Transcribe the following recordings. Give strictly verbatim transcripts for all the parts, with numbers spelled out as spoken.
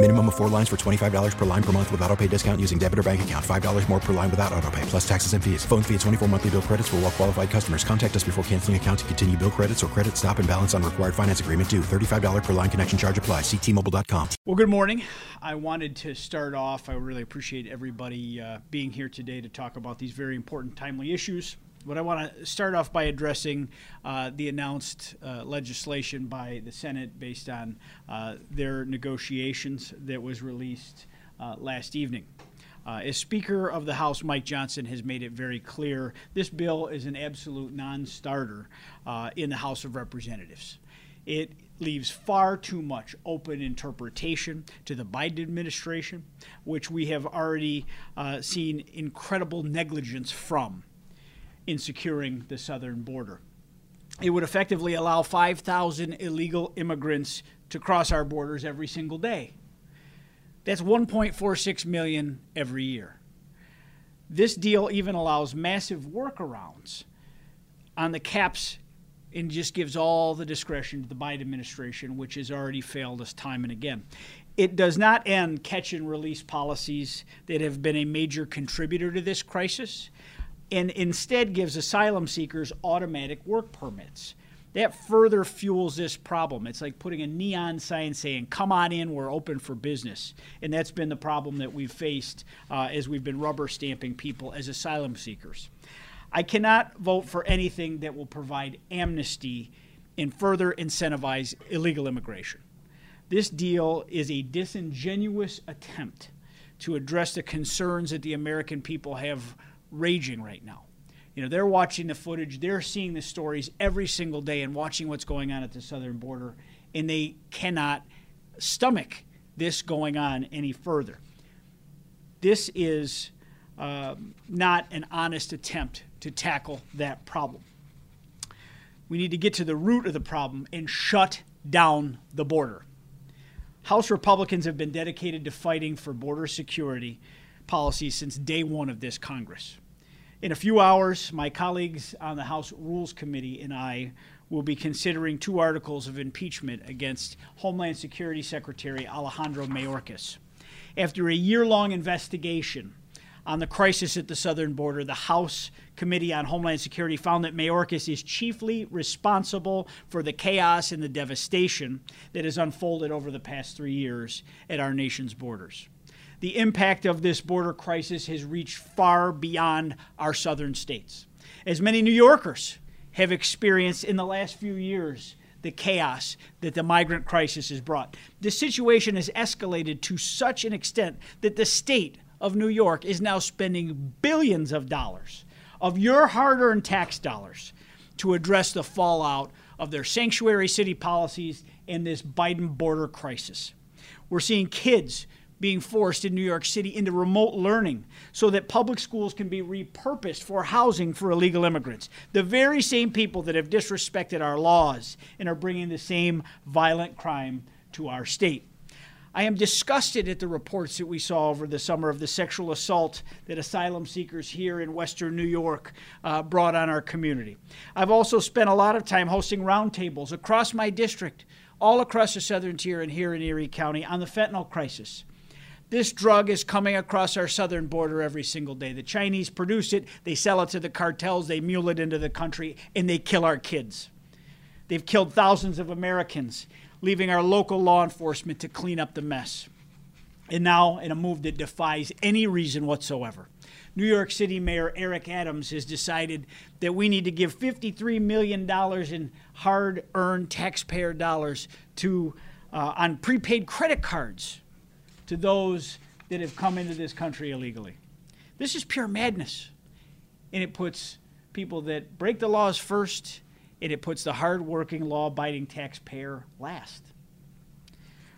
Minimum of four lines for twenty-five dollars per line per month with auto pay discount using debit or bank account. five dollars more per line without auto pay, plus taxes and fees. Phone fee at twenty-four monthly bill credits for all well qualified customers. Contact us before canceling account to continue bill credits or credit stop and balance on required finance agreement due. thirty-five dollars per line connection charge applies. See T Mobile dot com. Well, good morning. I wanted to start off. I really appreciate everybody uh, being here today to talk about these very important, timely issues. But I want to start off by addressing uh, the announced uh, legislation by the Senate based on uh, their negotiations that was released uh, last evening. Uh, as Speaker of the House, Mike Johnson has made it very clear this bill is an absolute non-starter uh, in the House of Representatives. It leaves far too much open interpretation to the Biden administration, which we have already uh, seen incredible negligence from in securing the southern border. It would effectively allow five thousand illegal immigrants to cross our borders every single day. That's one point four six million every year. This deal even allows massive workarounds on the caps and just gives all the discretion to the Biden administration, which has already failed us time and again. It does not end catch and release policies that have been a major contributor to this crisis, and instead gives asylum seekers automatic work permits. That further fuels this problem. It's like putting a neon sign saying, come on in, we're open for business. And that's been the problem that we've faced uh, as we've been rubber stamping people as asylum seekers. I cannot vote for anything that will provide amnesty and further incentivize illegal immigration. This deal is a disingenuous attempt to address the concerns that the American people have raging right now. You know, they're watching the footage, they're seeing the stories every single day and watching what's going on at the southern border, and they cannot stomach this going on any further. This is uh, not an honest attempt to tackle that problem. We need to get to the root of the problem and shut down the border. House Republicans have been dedicated to fighting for border security policy since day one of this Congress. In a few hours, my colleagues on the House Rules Committee and I will be considering two articles of impeachment against Homeland Security Secretary Alejandro Mayorkas. After a year-long investigation on the crisis at the southern border, the House Committee on Homeland Security found that Mayorkas is chiefly responsible for the chaos and the devastation that has unfolded over the past three years at our nation's borders. The impact of this border crisis has reached far beyond our southern states, as many New Yorkers have experienced in the last few years the chaos that the migrant crisis has brought. The situation has escalated to such an extent that the state of New York is now spending billions of dollars of your hard-earned tax dollars to address the fallout of their sanctuary city policies and this Biden border crisis. We're seeing kids being forced in New York City into remote learning so that public schools can be repurposed for housing for illegal immigrants. The very same people that have disrespected our laws and are bringing the same violent crime to our state. I am disgusted at the reports that we saw over the summer of the sexual assault that asylum seekers here in Western New York uh, brought on our community. I've also spent a lot of time hosting roundtables across my district, all across the southern tier and here in Erie County on the fentanyl crisis. This drug is coming across our southern border every single day. The Chinese produce it, they sell it to the cartels, they mule it into the country, and they kill our kids. They've killed thousands of Americans, leaving our local law enforcement to clean up the mess. And now in a move that defies any reason whatsoever, New York City Mayor Eric Adams has decided that we need to give fifty-three million dollars in hard-earned taxpayer dollars to uh, on prepaid credit cards to those that have come into this country illegally. This is pure madness, and it puts people that break the laws first, and it puts the hard-working, law-abiding taxpayer last.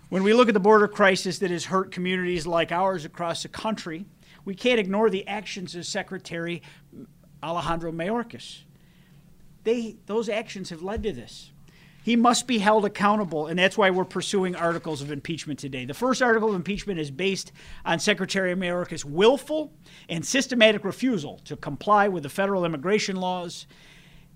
When we look at the border crisis that has hurt communities like ours across the country, we can't ignore the actions of Secretary Alejandro Mayorkas. They, those actions have led to this. He must be held accountable, and that's why we're pursuing articles of impeachment today. The first article of impeachment is based on Secretary Mayorkas' willful and systematic refusal to comply with the federal immigration laws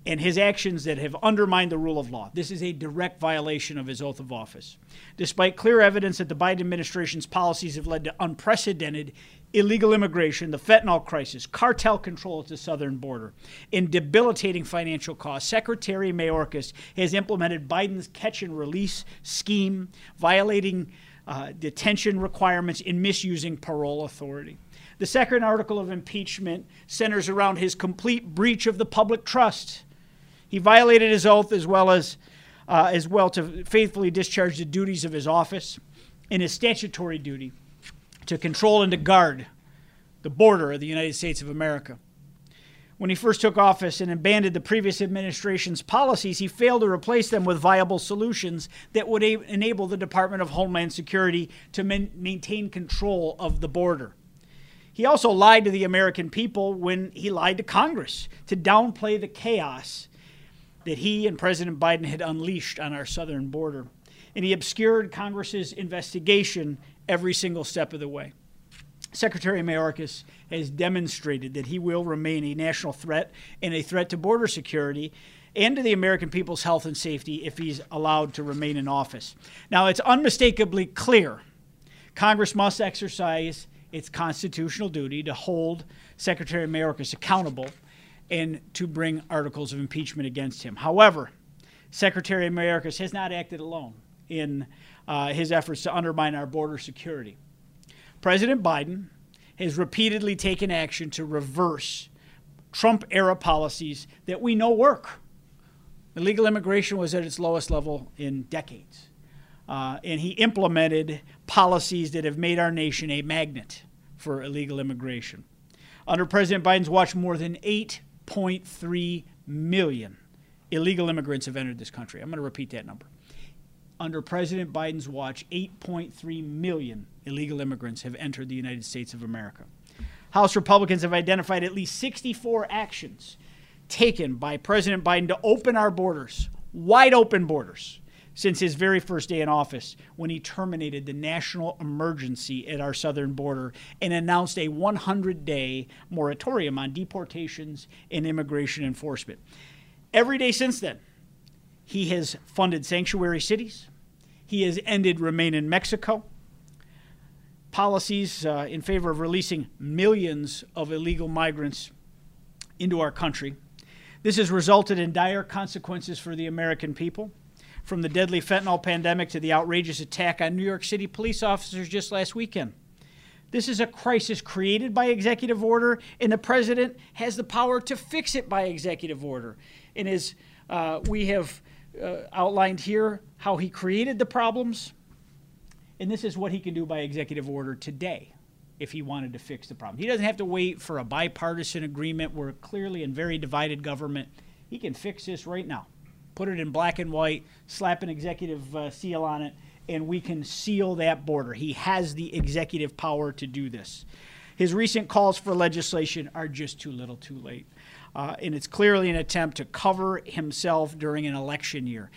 and his actions that have undermined the rule of law. This is a direct violation of his oath of office. Despite clear evidence that the Biden administration's policies have led to unprecedented illegal immigration, the fentanyl crisis, cartel control at the southern border, and debilitating financial costs, Secretary Mayorkas has implemented Biden's catch-and-release scheme, violating uh, detention requirements, and misusing parole authority. The second article of impeachment centers around his complete breach of the public trust. He violated his oath as well as uh, as well to faithfully discharge the duties of his office and his statutory duty to control and to guard the border of the United States of America. When he first took office and abandoned the previous administration's policies, he failed to replace them with viable solutions that would a- enable the Department of Homeland Security to man- maintain control of the border. He also lied to the American people when he lied to Congress to downplay the chaos that he and President Biden had unleashed on our southern border. And he obscured Congress's investigation every single step of the way. Secretary Mayorkas has demonstrated that he will remain a national threat and a threat to border security and to the American people's health and safety if he's allowed to remain in office. Now, it's unmistakably clear Congress must exercise its constitutional duty to hold Secretary Mayorkas accountable and to bring articles of impeachment against him. However, Secretary Mayorkas has not acted alone in uh, his efforts to undermine our border security. President Biden has repeatedly taken action to reverse Trump-era policies that we know work. Illegal immigration was at its lowest level in decades, uh, and he implemented policies that have made our nation a magnet for illegal immigration. Under President Biden's watch, more than eight point three million illegal immigrants have entered this country. I'm going to repeat that number. Under President Biden's watch, eight point three million illegal immigrants have entered the United States of America. House Republicans have identified at least sixty-four actions taken by President Biden to open our borders, wide open borders, since his very first day in office when he terminated the national emergency at our southern border and announced a one hundred day moratorium on deportations and immigration enforcement. Every day since then, he has funded sanctuary cities. He has ended Remain in Mexico. Policies uh, in favor of releasing millions of illegal migrants into our country. This has resulted in dire consequences for the American people, from the deadly fentanyl pandemic to the outrageous attack on New York City police officers just last weekend. This is a crisis created by executive order, and the president has the power to fix it by executive order. And as uh, we have uh, outlined here, how he created the problems, and this is what he can do by executive order today if he wanted to fix the problem. He doesn't have to wait for a bipartisan agreement. We're clearly in very divided government. He can fix this right now. Put it in black and white, slap an executive uh, seal on it, and we can seal that border. He has the executive power to do this. His recent calls for legislation are just too little too late. Uh, and it's clearly an attempt to cover himself during an election year.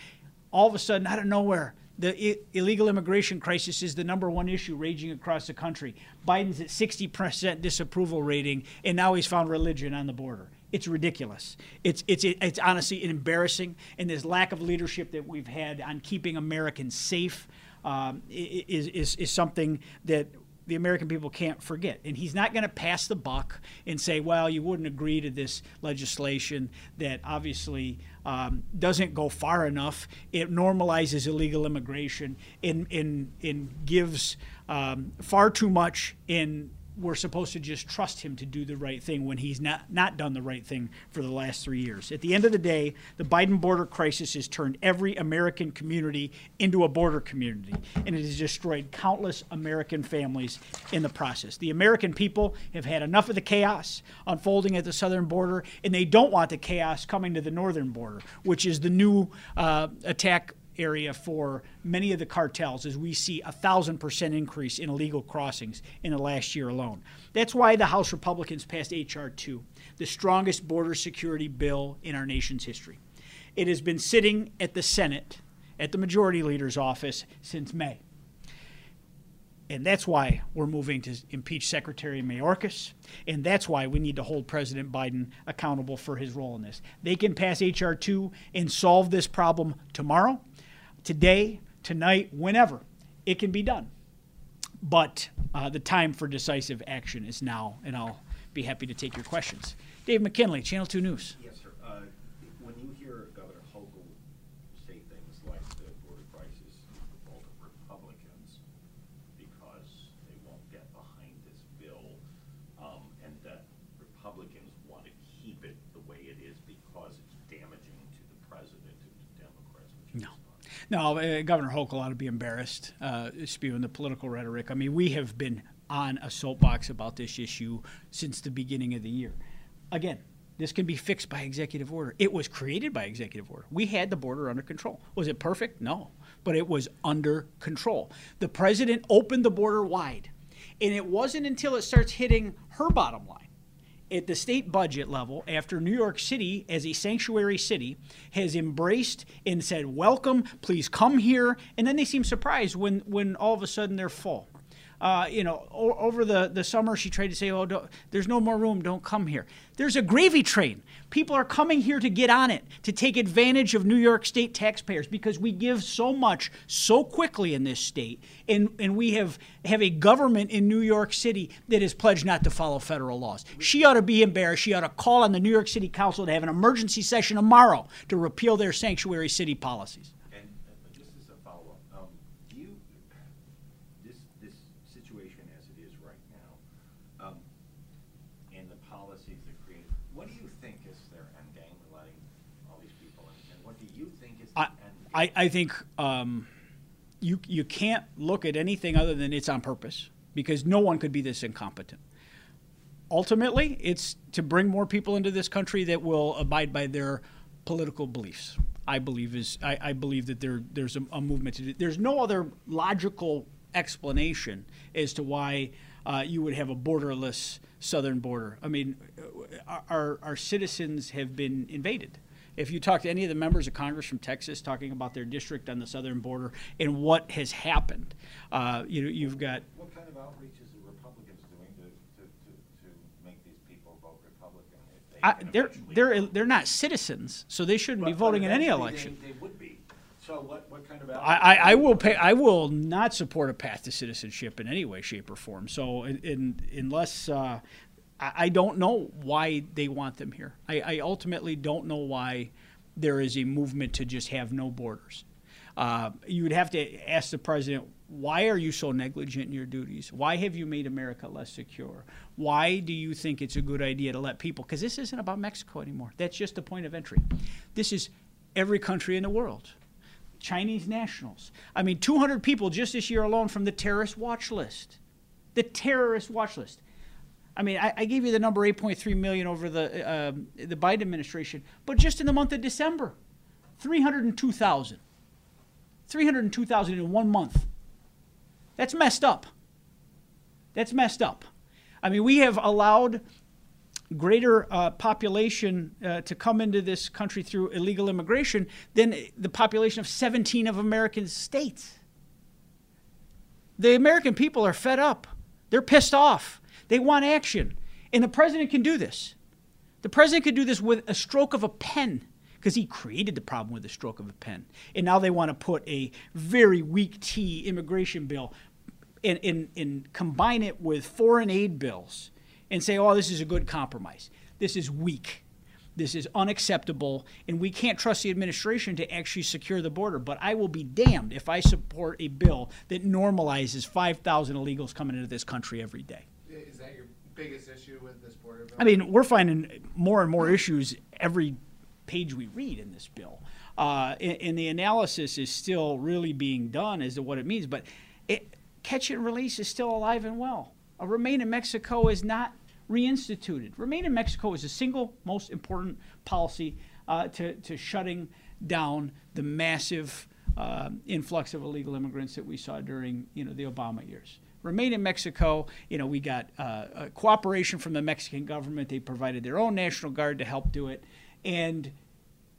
All of a sudden, out of nowhere, the I- illegal immigration crisis is the number one issue raging across the country. Biden's at sixty percent disapproval rating, and now he's found religion on the border. It's ridiculous. It's it's it's honestly embarrassing, and this lack of leadership that we've had on keeping Americans safe um, is, is is something that the American people can't forget. And he's not going to pass the buck and say, well, you wouldn't agree to this legislation that obviously um, doesn't go far enough. It normalizes illegal immigration and, and, and gives um, far too much in we're supposed to just trust him to do the right thing when he's not, not done the right thing for the last three years. At the end of the day, the Biden border crisis has turned every American community into a border community, and it has destroyed countless American families in the process. The American people have had enough of the chaos unfolding at the southern border, and they don't want the chaos coming to the northern border, which is the new uh, attack area for many of the cartels, as we see a thousand percent increase in illegal crossings in the last year alone. That's why the House Republicans passed H R two, the strongest border security bill in our nation's history. It has been sitting at the Senate, at the majority leader's office, since May. And that's why we're moving to impeach Secretary Mayorkas, and that's why we need to hold President Biden accountable for his role in this. They can pass H R two and solve this problem tomorrow, today, tonight, whenever. It can be done. But uh, the time for decisive action is now, and I'll be happy to take your questions. Dave McKinley, Channel two News. Yes, sir. Uh, when you hear Governor Hochul say things like the border crisis is the fault of Republicans because they won't get behind this bill, um, and that Republicans want to keep it the way it is because it's damaging to the president and to Democrats, which no. No, uh, Governor Hochul ought to be embarrassed uh, spewing the political rhetoric. I mean, we have been on a soapbox about this issue since the beginning of the year. Again, this can be fixed by executive order. It was created by executive order. We had the border under control. Was it perfect? No, but it was under control. The president opened the border wide, and it wasn't until it starts hitting her bottom line at the state budget level, after New York City, as a sanctuary city, has embraced and said, welcome, please come here. And then they seem surprised when, when all of a sudden they're full. Uh, you know, o- over the, the summer, she tried to say, oh, don't, there's no more room, don't come here. There's a gravy train. People are coming here to get on it, to take advantage of New York State taxpayers, because we give so much so quickly in this state, and, and we have, have a government in New York City that is pledged not to follow federal laws. She ought to be embarrassed. She ought to call on the New York City Council to have an emergency session tomorrow to repeal their sanctuary city policies. I, I think um, you you can't look at anything other than it's on purpose, because no one could be this incompetent. Ultimately, it's to bring more people into this country that will abide by their political beliefs. I believe is I, I believe that there there's a, a movement to do. There's no other logical explanation as to why uh, you would have a borderless southern border. I mean, our our citizens have been invaded. If you talk to any of the members of Congress from Texas talking about their district on the southern border and what has happened, uh, you know, you've got. What kind of outreach is the Republicans doing to, to, to, to make these people vote Republican? If they I, they're they're vote? They're not citizens, so they shouldn't but, be voting in any election. They, they would be. So what, what kind of outreach? I, I, I will pay. I will not support a path to citizenship in any way, shape, or form. So in, in, unless. Uh, I don't know why they want them here. I, I ultimately don't know why there is a movement to just have no borders. Uh, you would have to ask the president, why are you so negligent in your duties? Why have you made America less secure? Why do you think it's a good idea to let people? Because this isn't about Mexico anymore. That's just the point of entry. This is every country in the world. Chinese nationals. I mean, two hundred people just this year alone from the terrorist watch list. The terrorist watch list. I mean, I, I gave you the number eight point three million over the uh, the Biden administration, but just in the month of December, three hundred two thousand. three hundred two thousand in one month. That's messed up. That's messed up. I mean, we have allowed greater uh, population uh, to come into this country through illegal immigration than the population of seventeen of American states. The American people are fed up. They're pissed off. They want action. And the president can do this. The president could do this with a stroke of a pen, because he created the problem with a stroke of a pen. And now they want to put a very weak T immigration bill and, and, and combine it with foreign aid bills and say, oh, this is a good compromise. This is weak. This is unacceptable, and we can't trust the administration to actually secure the border. But I will be damned if I support a bill that normalizes five thousand illegals coming into this country every day. Is that biggest issue with this border bill? I mean, we're finding more and more issues every page we read in this bill. Uh, and, and the analysis is still really being done as to what it means. But it, catch and release is still alive and well. A Remain in Mexico is not reinstituted. Remain in Mexico is the single most important policy uh, to, to shutting down the massive uh, influx of illegal immigrants that we saw during, you know, the Obama years. Remain in Mexico, you know, we got uh, cooperation from the Mexican government. They provided their own National Guard to help do it. And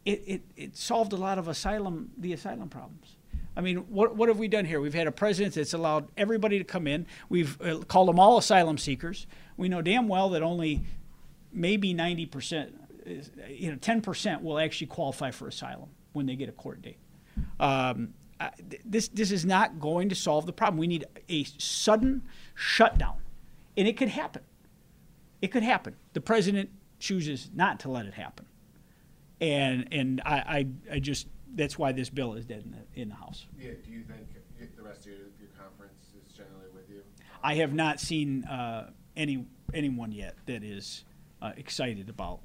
it, it, it solved a lot of asylum, the asylum problems. I mean, what what have we done here? We've had a president that's allowed everybody to come in. We've uh, called them all asylum seekers. We know damn well that only maybe ninety percent, is, you know, ten percent will actually qualify for asylum when they get a court date. Um, I, this this is not going to solve the problem. We need a sudden shutdown, and it could happen. It could happen. The president chooses not to let it happen, and and I I, I just. That's why this bill is dead in the, in the House. Yeah. Do you think the rest of your, your conference is generally with you? I have not seen uh, any anyone yet that is uh, excited about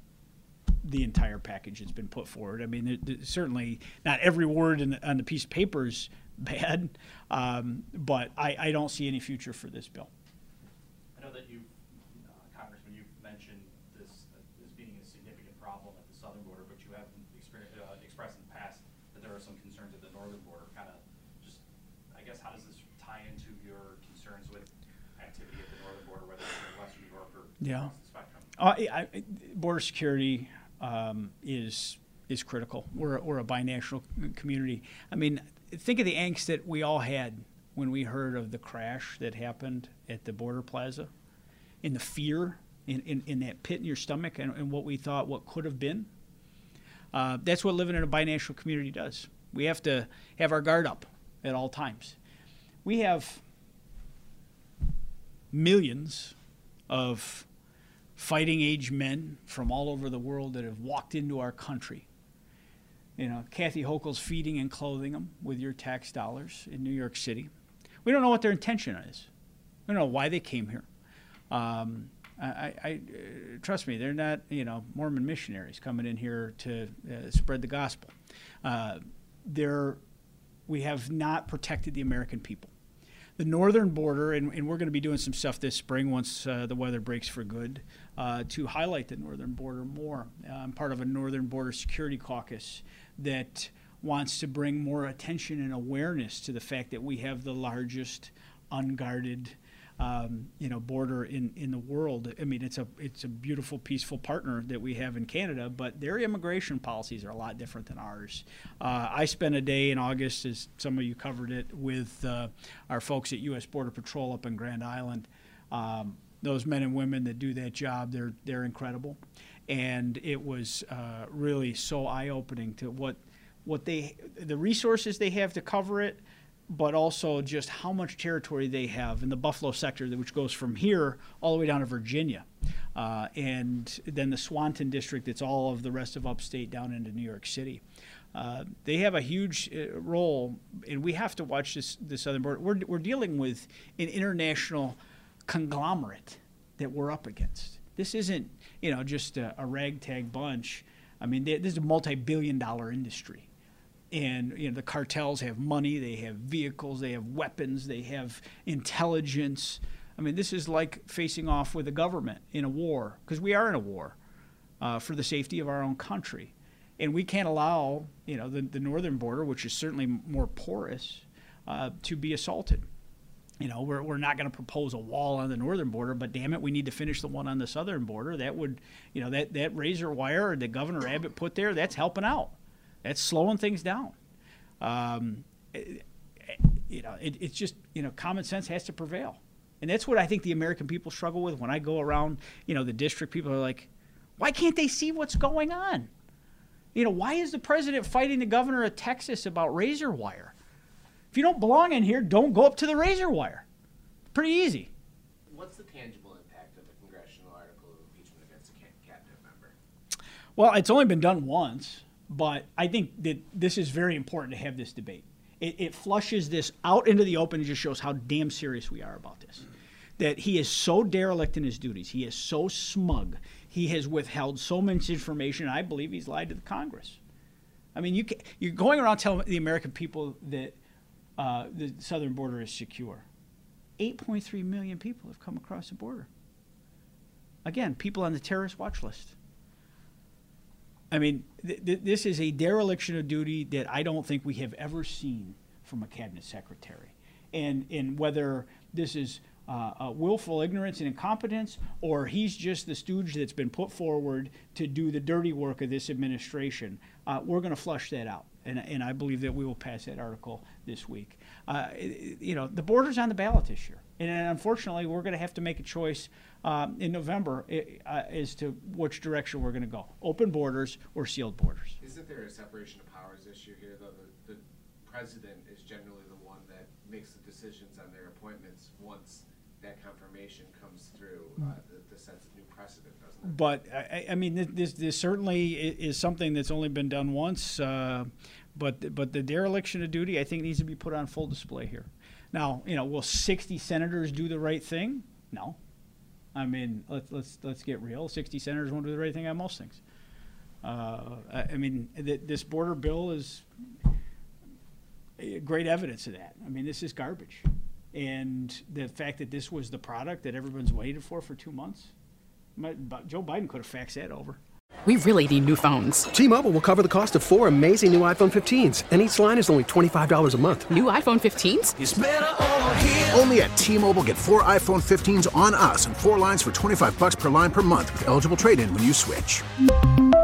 the entire package that's been put forward. I mean, there, there, certainly not every word in the, on the piece of paper is bad, um, but I, I don't see any future for this bill. I know that you, uh, Congressman, you've mentioned this as being a significant problem at the southern border, but you have experienced, uh, expressed in the past there are some concerns at the northern border. Kind of just, I guess, how does this tie into your concerns with activity at the northern border, whether it's in Western New York or yeah. across the spectrum? Uh, I, I, border security um, is is critical. We're, we're a binational community. I mean, think of the angst that we all had when we heard of the crash that happened at the border plaza, and the fear in, in, in that pit in your stomach and, and what we thought what could have been. Uh, that's what living in a binational community does. We have to have our guard up at all times. We have millions of fighting age men from all over the world that have walked into our country. You know, Kathy Hochul's feeding and clothing them with your tax dollars in New York City. We don't know what their intention is. We don't know why they came here. Um, I, I uh, trust me, they're not, you know, Mormon missionaries coming in here to uh, spread the gospel. Uh, they're, we have not protected the American people. The northern border, and, and we're going to be doing some stuff this spring once uh, the weather breaks for good, uh, to highlight the northern border more. I'm part of a northern border security caucus that wants to bring more attention and awareness to the fact that we have the largest unguarded Um, you know, border in, in the world. I mean, it's a it's a beautiful, peaceful partner that we have in Canada, but their immigration policies are a lot different than ours. Uh, I spent a day in August, as some of you covered it, with uh, our folks at U S Border Patrol up in Grand Island. Um, those men and women that do that job, they're they're incredible, and it was uh, really so eye-opening to what what they the resources they have to cover it, but also just how much territory they have in the Buffalo sector, which goes from here all the way down to Virginia. Uh, and then the Swanton district, it's all of the rest of upstate down into New York City. Uh, they have a huge uh, role, and we have to watch this, this southern border. We're, we're dealing with an international conglomerate that we're up against. This isn't, you know, just a, a ragtag bunch. I mean, they, this is a multi-billion dollar industry. And, you know, the cartels have money, they have vehicles, they have weapons, they have intelligence. I mean, this is like facing off with a government in a war, because we are in a war uh, for the safety of our own country. And we can't allow, you know, the, the northern border, which is certainly more porous, uh, to be assaulted. You know, we're, we're not going to propose a wall on the northern border, but damn it, we need to finish the one on the southern border. That would, you know, that, that razor wire that Governor Abbott put there, that's helping out. That's slowing things down. Um, it, you know, it, it's just, you know, common sense has to prevail. And that's what I think the American people struggle with. When I go around, you know, the district, people are like, why can't they see what's going on? You know, why is the president fighting the governor of Texas about razor wire? If you don't belong in here, don't go up to the razor wire. Pretty easy. What's the tangible impact of a congressional article of impeachment against a cabinet member? Well, it's only been done once. But I think that this is very important to have this debate. It, it flushes this out into the open and just shows how damn serious we are about this. that he is so derelict in his duties, he is so smug, he has withheld so much information, I believe he's lied to the Congress. I mean, you can, you're going around telling the American people that uh, the southern border is secure. eight point three million people have come across the border. Again, people on the terrorist watch list. I mean, th- th- this is a dereliction of duty that I don't think we have ever seen from a cabinet secretary. And, and whether this is uh, a willful ignorance and incompetence, or he's just the stooge that's been put forward to do the dirty work of this administration, uh, we're going to flush that out. And, and I believe that we will pass that article this week. Uh, you know, the border's on the ballot this year. And unfortunately, we're going to have to make a choice um, in November uh, as to which direction we're going to go, open borders or sealed borders. Isn't there a separation of powers issue here, though? The, the president is generally the one that makes the decisions on their appointments once that confirmation comes through. Uh, the, the sets a new precedent, doesn't it? But, I, I mean, this, this certainly is something that's only been done once. Uh, but but the dereliction of duty, I think, needs to be put on full display here. Now, you know, will sixty senators do the right thing? No. I mean, let's let's let's get real. sixty senators won't do the right thing on most things. Uh, I, I mean, th- this border bill is great evidence of that. I mean, this is garbage. And the fact that this was the product that everyone's waited for for two months, my, Joe Biden could have faxed that over. We really need new phones. T-Mobile will cover the cost of four amazing new iPhone fifteens, and each line is only twenty-five dollars a month. New iPhone fifteens? It's better over here. Only at T-Mobile, get four iPhone fifteens on us and four lines for twenty-five dollars per line per month with eligible trade-in when you switch.